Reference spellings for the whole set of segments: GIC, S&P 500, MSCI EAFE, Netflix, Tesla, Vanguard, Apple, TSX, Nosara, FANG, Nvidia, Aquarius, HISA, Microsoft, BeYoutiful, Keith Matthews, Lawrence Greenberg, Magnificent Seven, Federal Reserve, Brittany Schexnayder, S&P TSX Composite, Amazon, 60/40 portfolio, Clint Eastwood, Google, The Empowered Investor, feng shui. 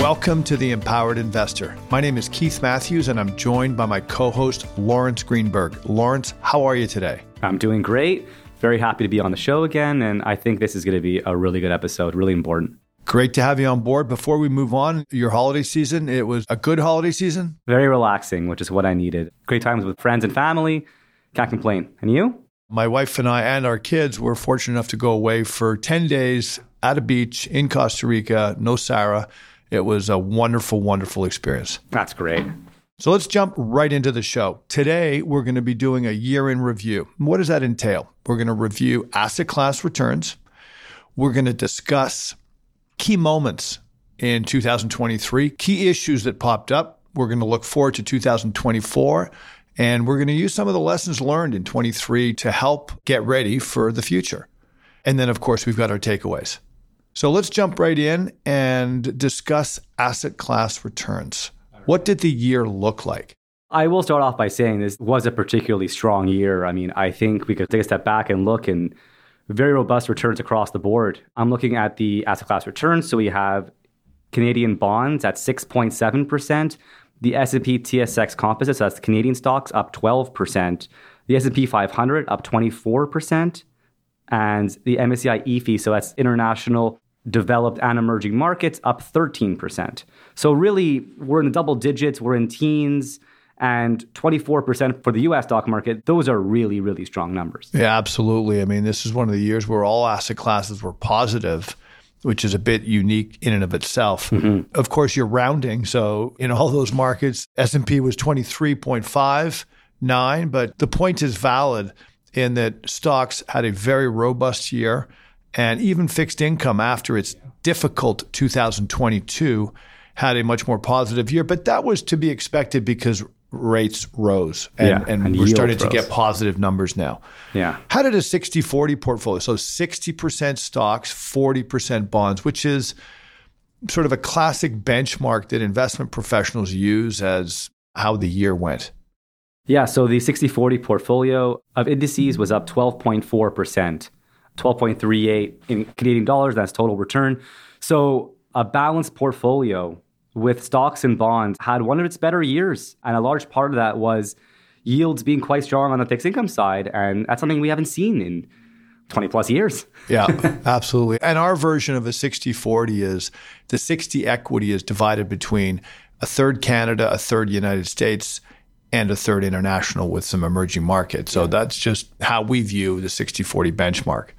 Welcome to The Empowered Investor. My name is Keith Matthews, and I'm joined by my co-host, Lawrence Greenberg. Lawrence, how are you today? I'm doing great. Very happy to be on the show again, and I think this is going to be a really good episode, really important. Great to have you on board. Before we move on, your holiday season, it was a good holiday season? Very relaxing, which is what I needed. Great times with friends and family. Can't complain. And you? My wife and I and our kids were fortunate enough to go away for 10 days at a beach in Costa Rica, Nosara. It was a wonderful, wonderful experience. That's great. So let's jump right into the show. Today, we're going to be doing a year in review. What does that entail? We're going to review asset class returns. We're going to discuss key moments in 2023, key issues that popped up. We're going to look forward to 2024, and we're going to use some of the lessons learned in 23 to help get ready for the future. And then, of course, we've got our takeaways. So let's jump right in and discuss asset class returns. What did the year look like? I will start off by saying this was a particularly strong year. I mean, I think we could take a step back and look and very robust returns across the board. I'm looking at the asset class returns. So we have Canadian bonds at 6.7%, the S&P TSX Composite, so that's the Canadian stocks, up 12%, the S&P 500 up 24%, and the MSCI EAFE, so that's international developed and emerging markets, up 13%. So really, we're in the double digits, we're in teens, and 24% for the U.S. stock market. Those are really, really strong numbers. Yeah, absolutely. I mean, this is one of the years where all asset classes were positive, which is a bit unique in and of itself. Mm-hmm. Of course, you're rounding. So in all those markets, S&P was 23.59, but the point is valid in that stocks had a very robust year. And even fixed income, after its difficult 2022, had a much more positive year. But that was to be expected because rates rose and we're starting to get positive numbers now. Yeah. How did a 60-40 portfolio, so 60% stocks, 40% bonds, which is sort of a classic benchmark that investment professionals use as how the year went? Yeah, so the 60-40 portfolio of indices was up 12.4%. 12.38 in Canadian dollars, that's total return. So a balanced portfolio with stocks and bonds had one of its better years. And a large part of that was yields being quite strong on the fixed income side. And that's something we haven't seen in 20 plus years. Yeah, absolutely. And our version of a 60-40 is the 60 equity is divided between a third Canada, a third United States, and a third international with some emerging markets. So that's just how we view the 60-40 benchmark.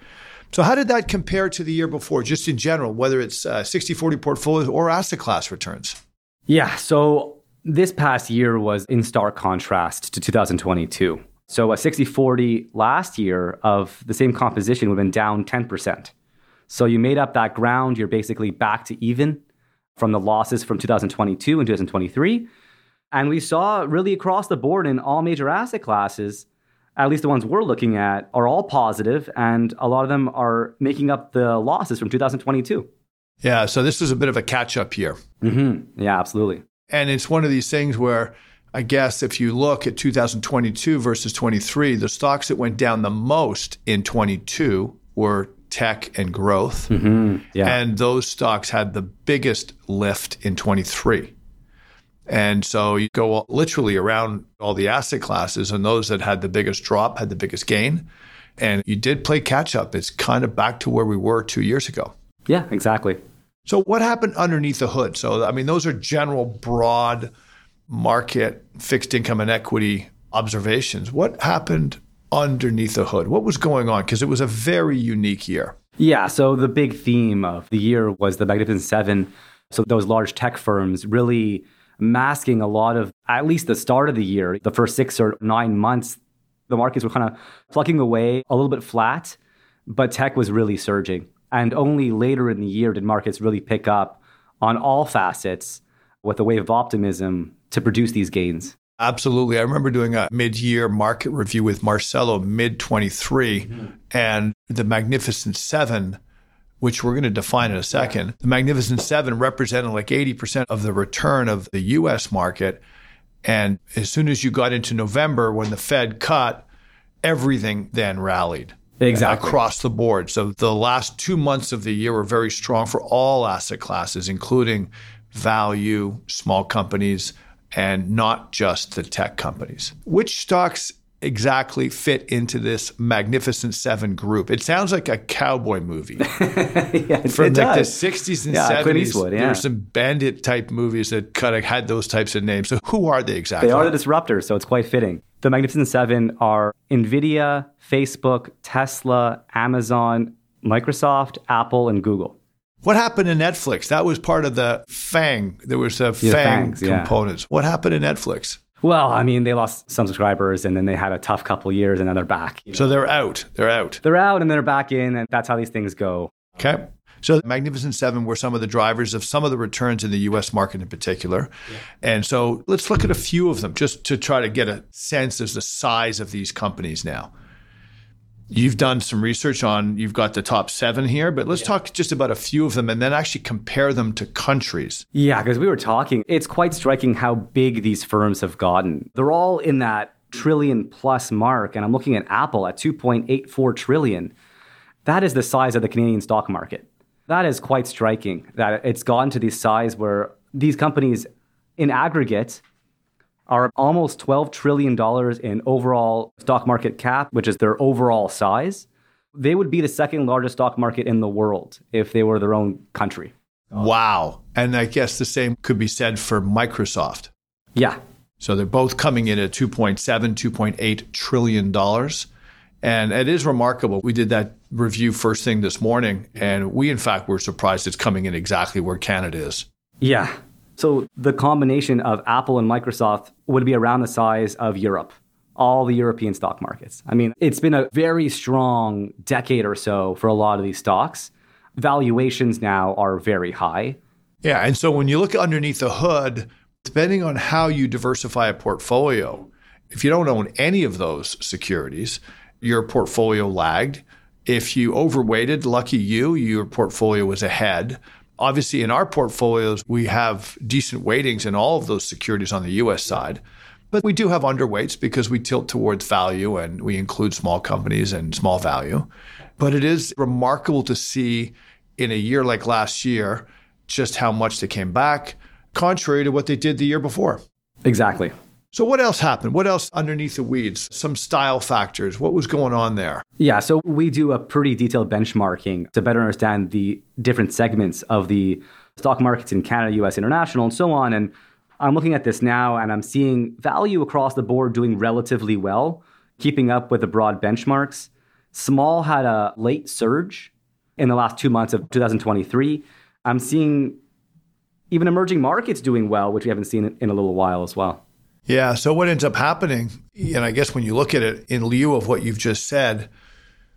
So how did that compare to the year before, just in general, whether it's 60-40 portfolios or asset class returns? Yeah, so this past year was in stark contrast to 2022. So a 60-40 last year of the same composition would have been down 10%. So you made up that ground. You're basically back to even from the losses from 2022 and 2023. And we saw really across the board in all major asset classes, at least the ones we're looking at, are all positive, and a lot of them are making up the losses from 2022. Yeah, so this was a bit of a catch-up year. Mm-hmm. Yeah, absolutely. And it's one of these things where, I guess, if you look at 2022 versus 23, the stocks that went down the most in 22 were tech and growth, mm-hmm. yeah. and those stocks had the biggest lift in 23. And so you go literally around all the asset classes, and those that had the biggest drop had the biggest gain. And you did play catch up. It's kind of back to where we were 2 years ago. Yeah, exactly. So what happened underneath the hood? So, I mean, those are general broad market, fixed income and equity observations. What happened underneath the hood? What was going on? Because it was a very unique year. Yeah. So the big theme of the year was the Magnificent Seven. So those large tech firms really masking a lot of, at least the start of the year, the first 6 or 9 months, the markets were kind of plucking away a little bit flat. but tech was really surging. And only later in the year did markets really pick up on all facets with a wave of optimism to produce these gains. Absolutely. I remember doing a mid-year market review with Marcelo mid-23 and the Magnificent Seven, which we're going to define in a second. The Magnificent Seven represented like 80% of the return of the U.S. market. And as soon as you got into November, when the Fed cut, everything then rallied. Exactly. Across the board. So the last 2 months of the year were very strong for all asset classes, including value, small companies, and not just the tech companies. Which stocks exactly fit into this Magnificent Seven group? It sounds like a cowboy movie. From the 60s and 70s. Clint Eastwood, There were some bandit type movies that kind of had those types of names. So who are they exactly? They are the disruptors, so it's quite fitting. The Magnificent Seven are Nvidia, Facebook, Tesla, Amazon, Microsoft, Apple, and Google. What happened to Netflix? That was part of the FANG. There was a FANG components. What happened to Netflix? Well, I mean, they lost some subscribers and then they had a tough couple of years and now they're back. So they're out. They're out and they're back in, and that's how these things go. Okay. So the Magnificent Seven were some of the drivers of some of the returns in the U.S. market in particular. Yeah. And so let's look at a few of them just to try to get a sense of the size of these companies now. You've done some research on, you've got the top seven here, but let's talk just about a few of them and then actually compare them to countries. Yeah, because we were talking, it's quite striking how big these firms have gotten. They're all in that trillion plus mark. And I'm looking at Apple at 2.84 trillion. That is the size of the Canadian stock market. That is quite striking that it's gotten to this size where these companies in aggregate are almost $12 trillion in overall stock market cap, which is their overall size. They would be the second largest stock market in the world if they were their own country. Wow. And I guess the same could be said for Microsoft. Yeah. So they're both coming in at $2.7, $2.8 trillion. And it is remarkable. We did that review first thing this morning, and we, in fact, were surprised it's coming in exactly where Canada is. Yeah. So the combination of Apple and Microsoft would be around the size of Europe, all the European stock markets. I mean, it's been a very strong decade or so for a lot of these stocks. Valuations now are very high. Yeah. And so when you look underneath the hood, depending on how you diversify a portfolio, if you don't own any of those securities, your portfolio lagged. If you overweighted, lucky you, your portfolio was ahead. Obviously, in our portfolios, we have decent weightings in all of those securities on the U.S. side, but we do have underweights because we tilt towards value and we include small companies and small value. But it is remarkable to see in a year like last year, just how much they came back, contrary to what they did the year before. Exactly. So what else happened? What else underneath the weeds? Some style factors. What was going on there? Yeah, so we do a pretty detailed benchmarking to better understand the different segments of the stock markets in Canada, US, international, and so on. And I'm looking at this now and I'm seeing value across the board doing relatively well, keeping up with the broad benchmarks. Small had a late surge in the last 2 months of 2023. I'm seeing even emerging markets doing well, which we haven't seen in a little while as well. Yeah. So what ends up happening, and I guess when you look at it in lieu of what you've just said,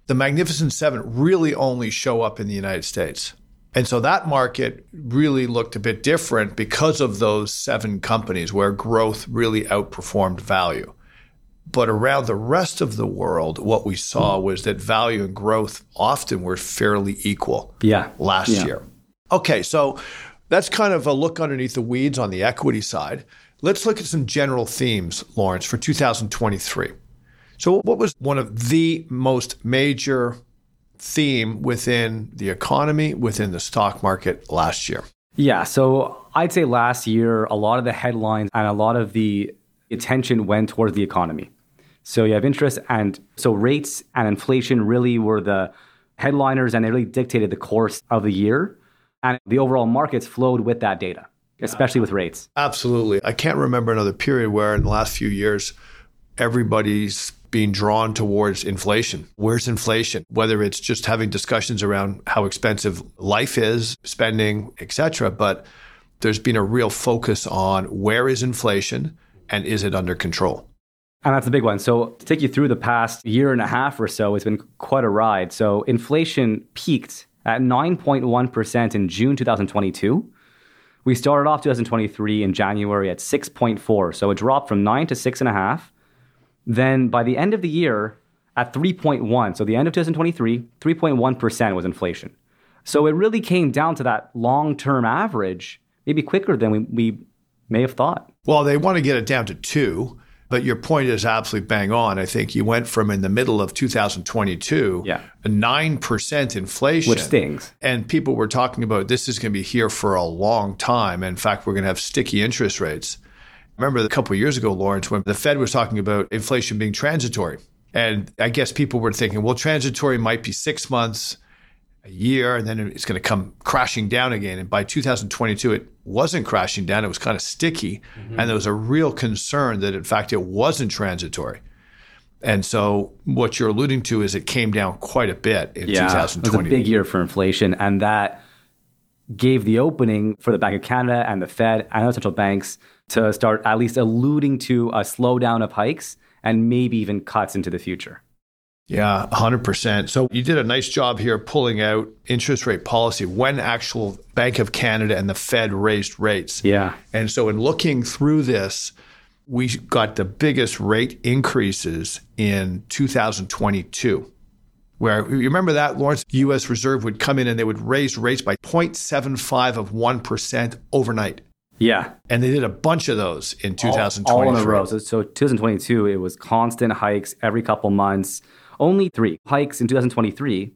the Magnificent Seven really only show up in the United States. And so that market really looked a bit different because of those seven companies where growth really outperformed value. But around the rest of the world, what we saw was that value and growth often were fairly equal last year. Okay. So that's kind of a look underneath the weeds on the equity side. Let's look at some general themes, Lawrence, for 2023. So what was one of the most major theme within the economy, within the stock market last year? Yeah, so I'd say last year, a lot of the headlines and a lot of the attention went towards the economy. So you have interest, and so rates and inflation really were the headliners, and they really dictated the course of the year. And the overall markets flowed with that data, especially with rates. Absolutely. I can't remember another period where in the last few years, everybody's being drawn towards inflation. Where's inflation? Whether it's just having discussions around how expensive life is, spending, et cetera, but there's been a real focus on where is inflation and is it under control? And that's the big one. So to take you through the past year and a half or so, it's been quite a ride. So inflation peaked at 9.1% in June 2022. We started off 2023 in January at 6.4. So it dropped from 9 to 6.5. Then by the end of the year at 3.1. So the end of 2023, 3.1% was inflation. So it really came down to that long-term average, maybe quicker than we may have thought. Well, they want to get it down to 2. But your point is absolutely bang on. I think you went from in the middle of 2022, a 9% inflation. Which stings. And people were talking about this is going to be here for a long time. In fact, we're going to have sticky interest rates. I remember a couple of years ago, Lawrence, when the Fed was talking about inflation being transitory. And I guess people were thinking, well, transitory might be 6 months, a year, and then it's going to come crashing down again. And by 2022, it wasn't crashing down. It was kind of sticky. Mm-hmm. And there was a real concern that, in fact, it wasn't transitory. And so what you're alluding to is it came down quite a bit in 2020. It was a big year for inflation. And that gave the opening for the Bank of Canada and the Fed and other central banks to start at least alluding to a slowdown of hikes and maybe even cuts into the future. Yeah, 100%. So you did a nice job here pulling out interest rate policy when actual Bank of Canada and the Fed raised rates. Yeah. And so in looking through this, we got the biggest rate increases in 2022, where you remember that, Lawrence, U.S. Reserve would come in and they would raise rates by 0.75 of 1% overnight. Yeah. And they did a bunch of those in 2023. All in a row. So 2022, it was constant hikes every couple months. Only 3 hikes in 2023,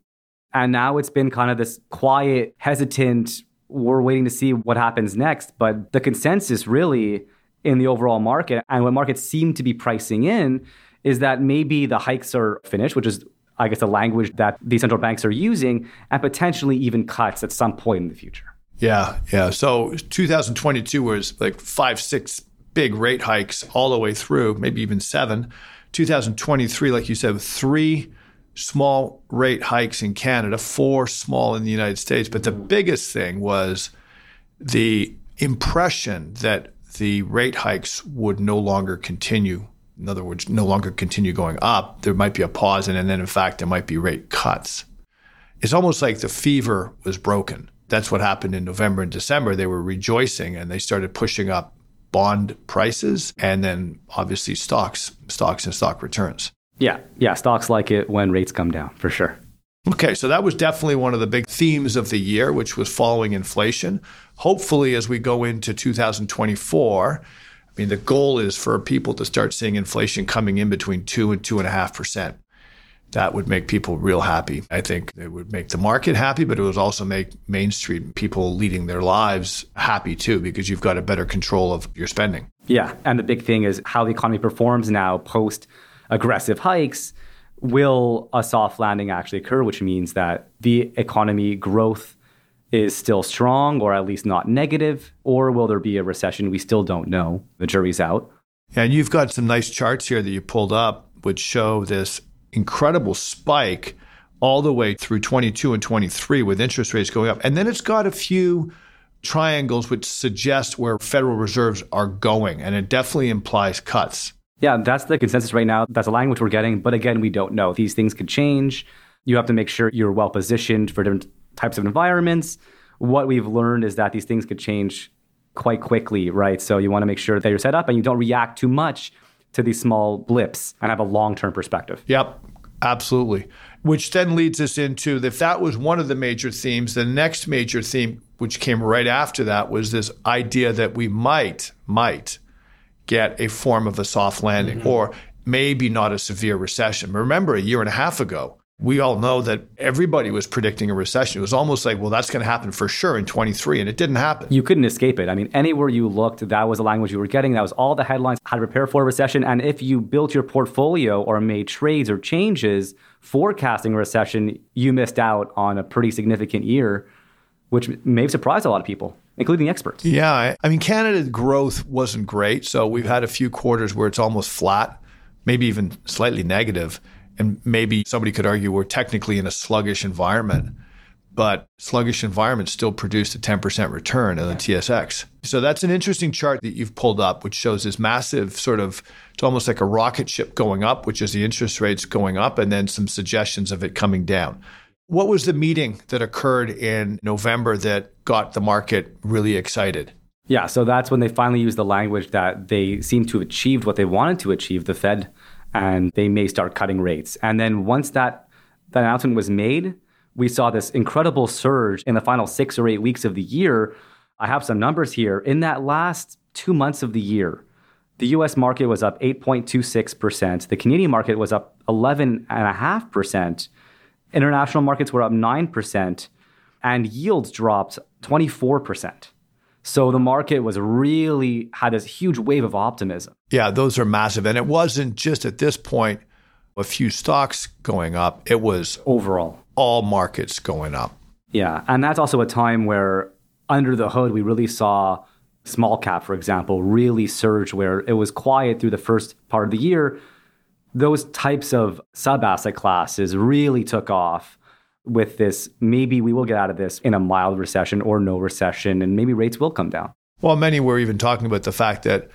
and now it's been kind of this quiet, hesitant, we're waiting to see what happens next. But the consensus really in the overall market and what markets seem to be pricing in is that maybe the hikes are finished, which is, I guess, the language that the central banks are using, and potentially even cuts at some point in the future. Yeah. So 2022 was like 5, 6 big rate hikes all the way through, maybe even 7. 2023, like you said, 3 small rate hikes in Canada, 4 small in the United States. But the biggest thing was the impression that the rate hikes would no longer continue. In other words, no longer continue going up. There might be a pause, and then in fact, there might be rate cuts. It's almost like the fever was broken. That's what happened in November and December. They were rejoicing, and they started pushing up bond prices, and then obviously stocks and stock returns. Yeah. Stocks like it when rates come down, for sure. Okay, so that was definitely one of the big themes of the year, which was following inflation. Hopefully, as we go into 2024, I mean, the goal is for people to start seeing inflation coming in between 2% and 2.5%. That would make people real happy. I think it would make the market happy, but it would also make Main Street people leading their lives happy too, because you've got a better control of your spending. Yeah. And the big thing is how the economy performs now post-aggressive hikes. Will a soft landing actually occur, which means that the economy growth is still strong, or at least not negative, or will there be a recession? We still don't know. The jury's out. And you've got some nice charts here that you pulled up, which show this incredible spike all the way through 22 and 23 with interest rates going up. And then it's got a few triangles which suggest where Federal Reserves are going, and it definitely implies cuts. Yeah, that's the consensus right now. That's the language we're getting. But again, we don't know. These things could change. You have to make sure you're well positioned for different types of environments. What we've learned is that these things could change quite quickly, right? So you want to make sure that you're set up and you don't react too much to these small blips and have a long-term perspective. Yep, absolutely. Which then leads us into, if that was one of the major themes, the next major theme, which came right after that, was this idea that we might get a form of a soft landing, mm-hmm. or maybe not a severe recession. Remember, a year and a half ago, we all know that everybody was predicting a recession. It was almost like, well, that's going to happen for sure in 23, and it didn't happen. You couldn't escape it. I mean, anywhere you looked, that was the language you were getting. That was all the headlines, how to prepare for a recession. And if you built your portfolio or made trades or changes forecasting a recession, you missed out on a pretty significant year, which may have surprised a lot of people, including experts. Yeah. I mean, Canada's growth wasn't great. So we've had a few quarters where it's almost flat, maybe even slightly negative. And maybe somebody could argue we're technically in a sluggish environment. but sluggish environments still produced a 10% return on the TSX. So that's an interesting chart that you've pulled up, which shows this massive sort of, it's almost like a rocket ship going up, which is the interest rates going up and then some suggestions of it coming down. What was the meeting that occurred in November that got the market really excited? Yeah, so that's when they finally used the language that they seem to have achieved what they wanted to achieve, the Fed, and they may start cutting rates. And then once that announcement was made, we saw this incredible surge in the final 6 or 8 weeks of the year. I have some numbers here. In that last 2 months of the year, the US market was up 8.26%. The Canadian market was up 11.5%. International markets were up 9%. And yields dropped 24%. So the market was really had this huge wave of optimism. Yeah, those are massive. And it wasn't just at this point a few stocks going up. It was overall all markets going up. Yeah. And that's also a time where under the hood, we really saw small cap, for example, really surge where it was quiet through the first part of the year. Those types of sub-asset classes really took off with this, maybe we will get out of this in a mild recession or no recession, and maybe rates will come down. Well, many were even talking about the fact that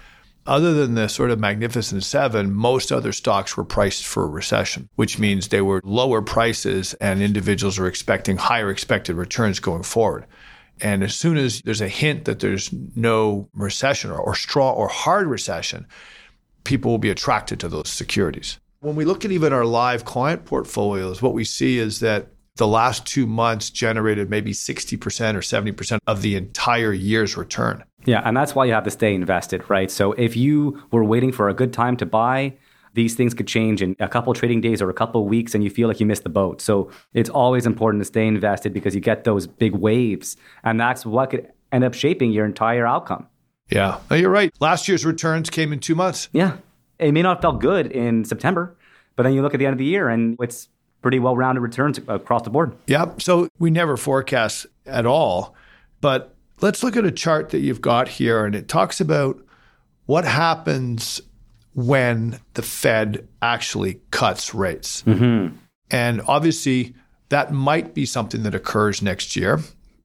other than the sort of Magnificent Seven, most other stocks were priced for a recession, which means they were lower prices and individuals are expecting higher expected returns going forward. And as soon as there's a hint that there's no recession or strong or hard recession, people will be attracted to those securities. When we look at even our live client portfolios, what we see is that the last 2 months generated maybe 60% or 70% of the entire year's return. Yeah, and that's why you have to stay invested, right? So if you were waiting for a good time to buy, these things could change in a couple trading days or a couple weeks and you feel like you missed the boat. So it's always important to stay invested because you get those big waves and that's what could end up shaping your entire outcome. Yeah, you're right. Last year's returns came in 2 months. Yeah, it may not have felt good in September, but then you look at the end of the year and it's pretty well-rounded returns across the board. Yeah, so we never forecast at all. But let's look at a chart that you've got here, and it talks about what happens when the Fed actually cuts rates. Mm-hmm. And obviously, that might be something that occurs next year.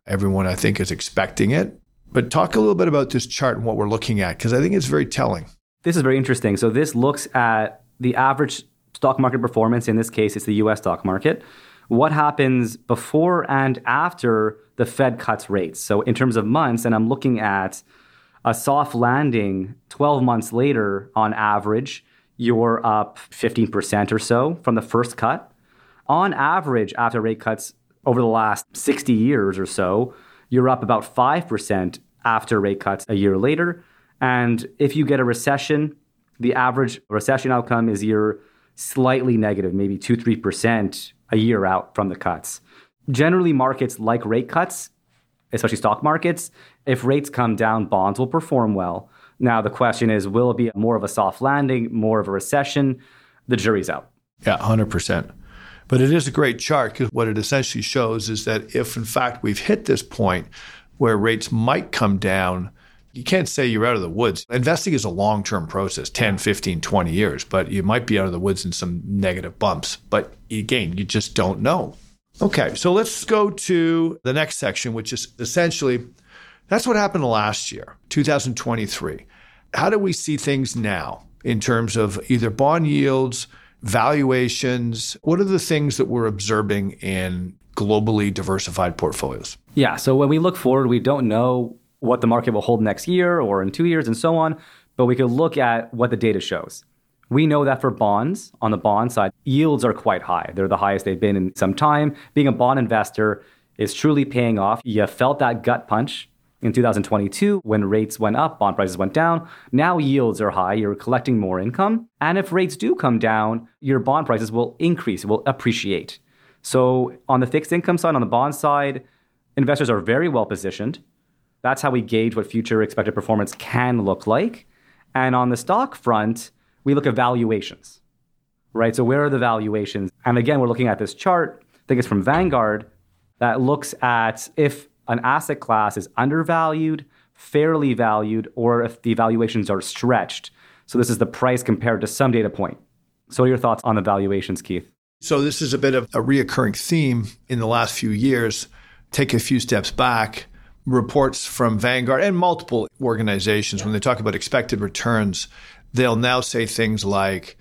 Everyone, I think, is expecting it. But talk a little bit about this chart and what we're looking at, because I think it's very telling. This is very interesting. So this looks at the average stock market performance, in this case, it's the US stock market. What happens before and after the Fed cuts rates? So in terms of months, and I'm looking at a soft landing 12 months later on average, you're up 15% or so from the first cut. On average, after rate cuts over the last 60 years or so, you're up about 5% after rate cuts a year later. And if you get a recession, the average recession outcome is you're slightly negative, maybe 2-3% a year out from the cuts. Generally, markets like rate cuts, especially stock markets. If rates come down, bonds will perform well. Now, the question is, will it be more of a soft landing, more of a recession? The jury's out. Yeah, 100%. But it is a great chart because what it essentially shows is that if, in fact, we've hit this point where rates might come down, you can't say you're out of the woods. Investing is a long-term process, 10, 15, 20 years, but you might be out of the woods in some negative bumps. But again, you just don't know. Okay, so let's go to the next section, which is essentially, that's what happened last year, 2023. How do we see things now in terms of either bond yields, valuations? What are the things that we're observing in globally diversified portfolios? Yeah, so when we look forward, we don't know what the market will hold next year or in 2 years and so on, but we could look at what the data shows. We know that for bonds, on the bond side, yields are quite high. They're the highest they've been in some time. Being a bond investor is truly paying off. You felt that gut punch in 2022 when rates went up, bond prices went down. Now yields are high, you're collecting more income. And if rates do come down, your bond prices will increase, will appreciate. So on the fixed income side, on the bond side, investors are very well positioned. That's how we gauge what future expected performance can look like. And on the stock front, we look at valuations, right? So where are the valuations? And again, we're looking at this chart, I think it's from Vanguard, that looks at if an asset class is undervalued, fairly valued, or if the valuations are stretched. So this is the price compared to some data point. So what are your thoughts on the valuations, Keith? So this is a bit of a reoccurring theme in the last few years. take a few steps back, reports from Vanguard and multiple organizations, when they talk about expected returns, they'll now say things like,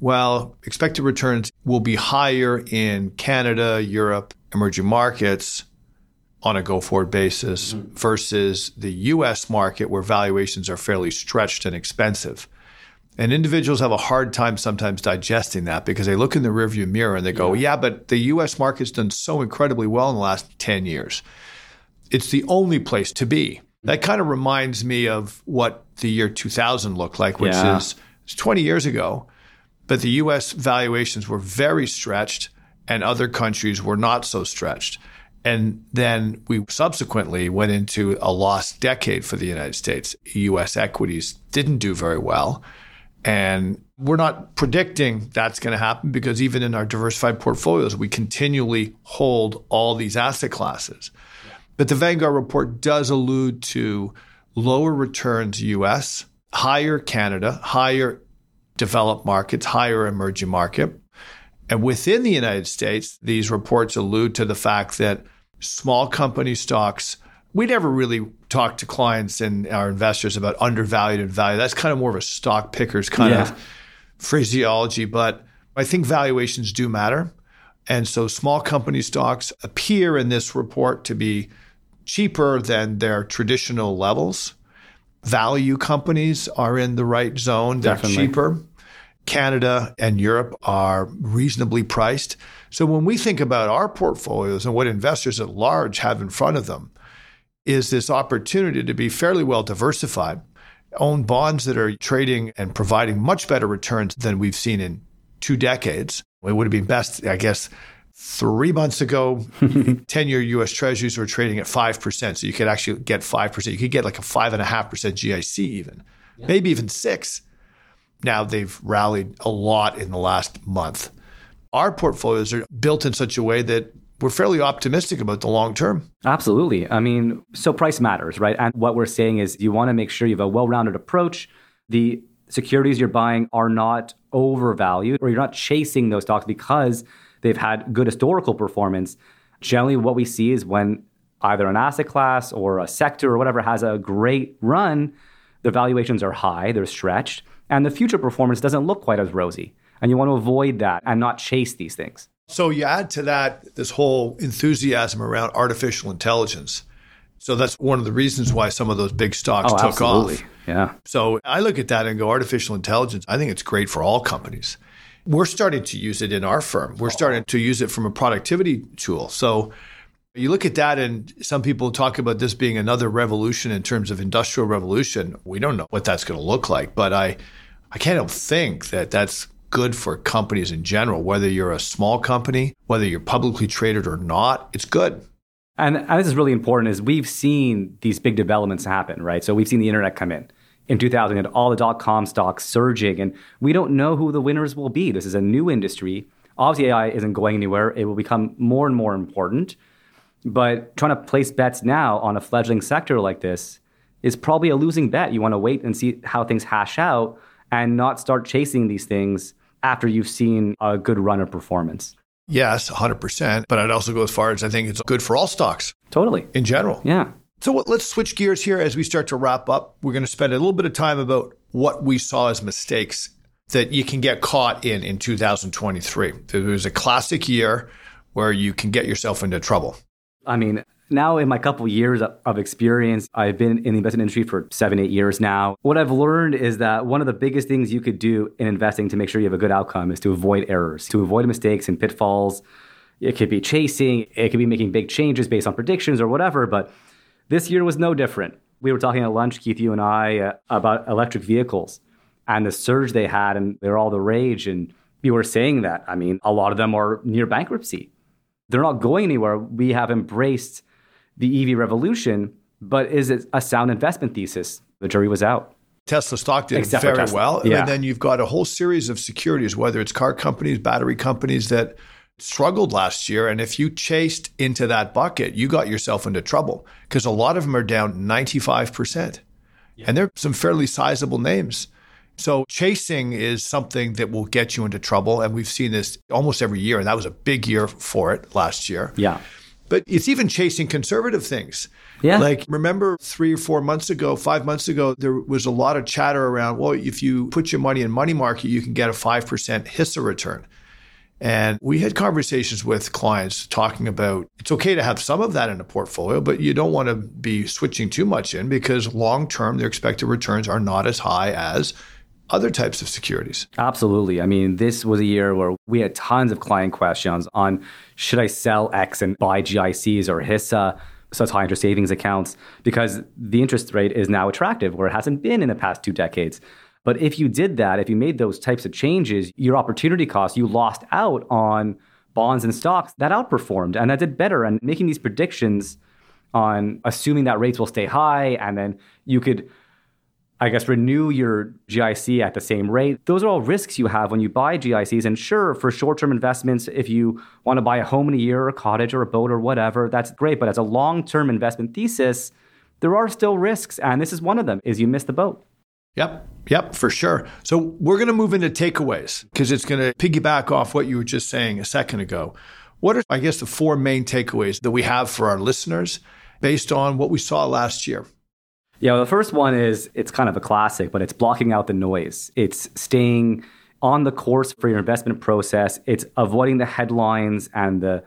well, expected returns will be higher in Canada, Europe, emerging markets on a go-forward basis versus the U.S. market where valuations are fairly stretched and expensive. And individuals have a hard time sometimes digesting that because they look in the rearview mirror and they go, yeah, but the U.S. market's done so incredibly well in the last 10 years. It's the only place to be. That kind of reminds me of what the year 2000 looked like, which is 20 years ago. But the U.S. valuations were very stretched and other countries were not so stretched. And then we subsequently went into a lost decade for the United States. U.S. equities didn't do very well. And we're not predicting that's going to happen because even in our diversified portfolios, we continually hold all these asset classes. But the Vanguard report does allude to lower returns U.S., higher Canada, higher developed markets, higher emerging market. And within the United States, these reports allude to the fact that small company stocks, we never really talk to clients and our investors about undervalued and value. That's kind of more of a stock picker's kind of phraseology, but I think valuations do matter. And so small company stocks appear in this report to be cheaper than their traditional levels. Value companies are in the right zone. They're cheaper. Canada and Europe are reasonably priced. So when we think about our portfolios and what investors at large have in front of them, is this opportunity to be fairly well diversified, own bonds that are trading and providing much better returns than we've seen in 2 decades. It would have been best, I guess, 3 months ago, 10-year U.S. Treasuries were trading at 5%. So you could actually get 5%. You could get like a 5.5% GIC even, maybe even 6%. Now they've rallied a lot in the last month. Our portfolios are built in such a way that we're fairly optimistic about the long term. Absolutely. I mean, so price matters, right? And what we're saying is you want to make sure you have a well-rounded approach. The securities you're buying are not overvalued, or you're not chasing those stocks because they've had good historical performance. Generally, what we see is when either an asset class or a sector or whatever has a great run, the valuations are high, they're stretched, and the future performance doesn't look quite as rosy. And you want to avoid that and not chase these things. So you add to that this whole enthusiasm around artificial intelligence. So that's one of the reasons why some of those big stocks took off. Yeah. So I look at that and go, artificial intelligence, I think it's great for all companies. We're starting to use it in our firm. We're starting to use it from a productivity tool. So you look at that and some people talk about this being another revolution in terms of industrial revolution. We don't know what that's going to look like, but I can't help think that that's good for companies in general, whether you're a small company, whether you're publicly traded or not, it's good. And this is really important is we've seen these big developments happen, right? So we've seen the internet come in. In 2000, you had all the dot-com stocks surging, and we don't know who the winners will be. This is a new industry. Obviously, AI isn't going anywhere. It will become more and more important. But trying to place bets now on a fledgling sector like this is probably a losing bet. You want to wait and see how things hash out and not start chasing these things after you've seen a good run of performance. Yes, 100%. But I'd also go as far as I think it's good for all stocks. Totally. In general. Yeah. So let's switch gears here as we start to wrap up. We're going to spend a little bit of time about what we saw as mistakes that you can get caught in 2023. It was a classic year where you can get yourself into trouble. I mean, now in my couple years of experience, I've been in the investment industry for 7-8 years now. What I've learned is that one of the biggest things you could do in investing to make sure you have a good outcome is to avoid errors, to avoid mistakes and pitfalls. It could be chasing, it could be making big changes based on predictions or whatever, but this year was no different. We were talking at lunch, Keith, you and I, about electric vehicles and the surge they had, and they're all the rage. And you were saying that, I mean, a lot of them are near bankruptcy. They're not going anywhere. We have embraced the EV revolution, but is it a sound investment thesis? The jury was out. Tesla stock did very well. Yeah. And then you've got a whole series of securities, whether it's car companies, battery companies that struggled last year. And if you chased into that bucket, you got yourself into trouble because a lot of them are down 95%. Yeah. And they're some fairly sizable names. So chasing is something that will get you into trouble. And we've seen this almost every year. And that was a big year for it last year. Yeah. But it's even chasing conservative things. Yeah. Like, remember 5 months ago, there was a lot of chatter around, well, if you put your money in money market, you can get a 5% HISA return. And we had conversations with clients talking about, it's okay to have some of that in a portfolio, but you don't want to be switching too much in because long-term, their expected returns are not as high as other types of securities. Absolutely. I mean, this was a year where we had tons of client questions on, should I sell X and buy GICs or HISA, such high interest savings accounts, because the interest rate is now attractive where it hasn't been in the past 2 decades. But if you did that, if you made those types of changes, your opportunity cost, you lost out on bonds and stocks that outperformed and that did better. And making these predictions on assuming that rates will stay high and then you could, I guess, renew your GIC at the same rate. Those are all risks you have when you buy GICs. And sure, for short-term investments, if you want to buy a home in a year or a cottage or a boat or whatever, that's great. But as a long-term investment thesis, there are still risks. And this is one of them, is you miss the boat. Yep, for sure. So we're going to move into takeaways because it's going to piggyback off what you were just saying a second ago. What are, I guess, the 4 main takeaways that we have for our listeners based on what we saw last year? Yeah, well, the first one is, it's kind of a classic, but it's blocking out the noise. It's staying on the course for your investment process. It's avoiding the headlines and the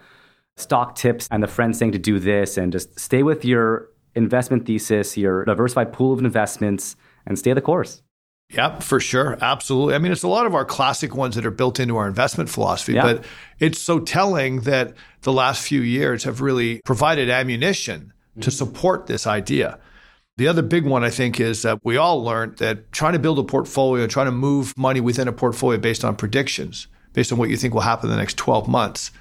stock tips and the friends saying to do this, and just stay with your investment thesis, your diversified pool of investments, and stay the course. Yep, for sure. Absolutely. I mean, it's a lot of our classic ones that are built into our investment philosophy, but it's so telling that the last few years have really provided ammunition to support this idea. The other big one, I think, is that we all learned that trying to build a portfolio, trying to move money within a portfolio based on predictions, based on what you think will happen in the next 12 months,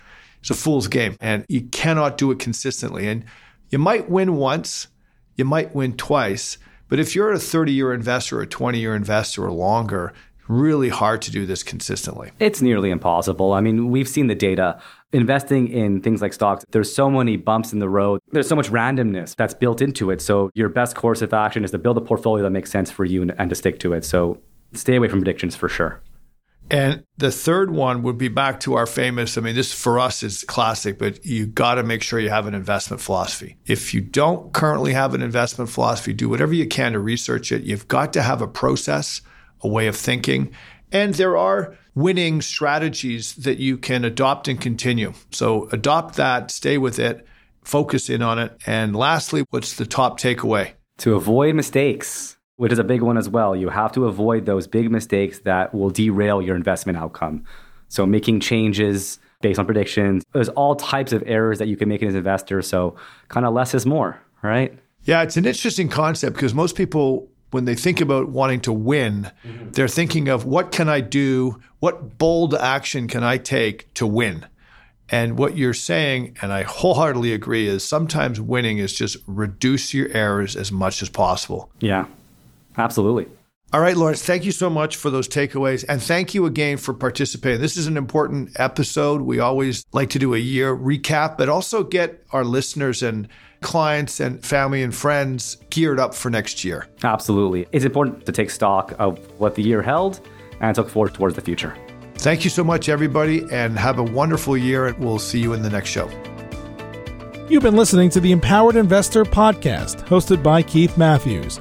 it's a fool's game. And you cannot do it consistently. And you might win once, you might win twice. But if you're a 30-year investor or a 20-year investor or longer, really hard to do this consistently. It's nearly impossible. I mean, we've seen the data. Investing in things like stocks, there's so many bumps in the road. There's so much randomness that's built into it. So your best course of action is to build a portfolio that makes sense for you and to stick to it. So stay away from predictions for sure. And the third one would be back to our famous, I mean, this for us is classic, but you got to make sure you have an investment philosophy. If you don't currently have an investment philosophy, do whatever you can to research it. You've got to have a process, a way of thinking. And there are winning strategies that you can adopt and continue. So adopt that, stay with it, focus in on it. And lastly, what's the top takeaway? To avoid mistakes, which is a big one as well. You have to avoid those big mistakes that will derail your investment outcome. So making changes based on predictions, there's all types of errors that you can make as an investor. So kind of less is more, right? Yeah, it's an interesting concept because most people, when they think about wanting to win, they're thinking of what can I do? What bold action can I take to win? And what you're saying, and I wholeheartedly agree, is sometimes winning is just reduce your errors as much as possible. Yeah, absolutely. All right, Lawrence, thank you so much for those takeaways. And thank you again for participating. This is an important episode. We always like to do a year recap, but also get our listeners and clients and family and friends geared up for next year. Absolutely. It's important to take stock of what the year held and to look forward towards the future. Thank you so much, everybody, and have a wonderful year. And we'll see you in the next show. You've been listening to the Empowered Investor Podcast, hosted by Keith Matthews.